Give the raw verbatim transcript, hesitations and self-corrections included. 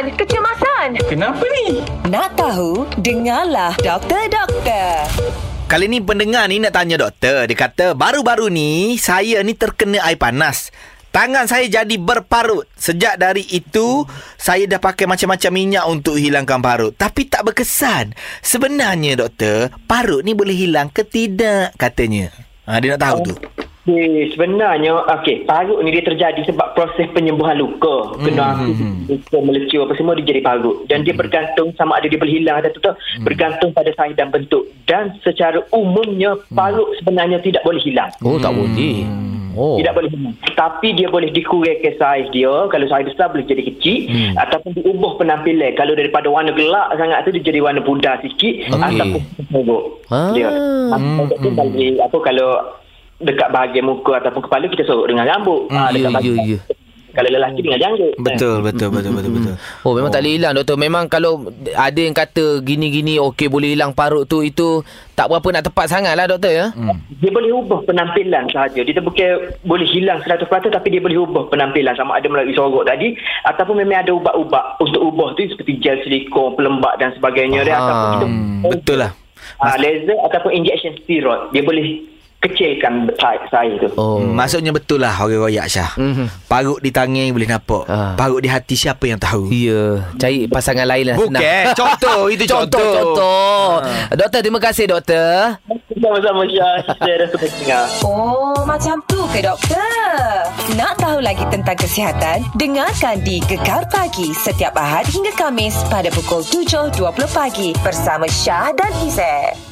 Kecemasan, kecemasan. Kenapa ni? Nak tahu? Dengarlah doktor-doktor. Kali ni pendengar ni nak tanya doktor. Dia kata, baru-baru ni saya ni terkena air panas. Tangan saya jadi berparut. Sejak dari itu, saya dah pakai macam-macam minyak untuk hilangkan parut. Tapi tak berkesan. Sebenarnya doktor, parut ni boleh hilang ke tidak katanya. Ha, dia nak tahu tu. Okay, sebenarnya okay, parut ni dia terjadi sebab proses penyembuhan luka, kena mm-hmm. luka melecur apa semua, dia jadi parut. Dan mm-hmm. dia bergantung sama ada dia boleh hilang atau tak, mm-hmm. bergantung pada saiz dan bentuk. Dan secara umumnya parut mm-hmm. sebenarnya tidak boleh hilang. Oh, tak boleh. Oh. Tidak boleh hilang. Tapi dia boleh dikurangkan saiz dia. Kalau saiz besar boleh jadi kecil, mm. ataupun diubah penampilan. Kalau daripada warna gelap sangat tu dia jadi warna pudar sikit, okay. ataupun teruk. Ah. Dia. Ataupun mm-hmm. balik, apa kalau dekat bahagian muka ataupun kepala kita sorok dengan rambut. Mm, ha, dekat yeah, yeah. Kalau lelaki dengan janggut. Betul, eh. betul, betul, betul, betul. Oh, memang oh. tak boleh hilang, doktor. Memang kalau ada yang kata gini-gini, okey boleh hilang parut tu, itu tak berapa nak tepat sangat lah, doktor, ya? Hmm. Dia boleh ubah penampilan sahaja. Dia bukan boleh hilang seratus peratus, tapi dia boleh ubah penampilan. Sama ada melalui sorok tadi, ataupun memang ada ubat-ubat untuk ubah tu, seperti gel silikon, pelembap dan sebagainya. Dia, ataupun kita, betul lah. Ha, laser ataupun injection steroid. Dia boleh kecilkan saya tu. Oh, hmm. maksudnya betul lah orang royak, Syah. Mm-hmm. Parut di tangan boleh nampak. Ha. Parut di hati siapa yang tahu? Ya, yeah. Cari pasangan lain lah. Bukan, senang. Contoh. Itu contoh. Contoh, contoh. Ha. Doktor, terima kasih, doktor. Sama-sama, Syah. Saya rasa dengar. Oh, macam tu ke, doktor? Nak tahu lagi tentang kesihatan? Dengarkan di Gegar Pagi setiap Ahad hingga Khamis pada pukul tujuh dua puluh pagi bersama Syah dan Izzet.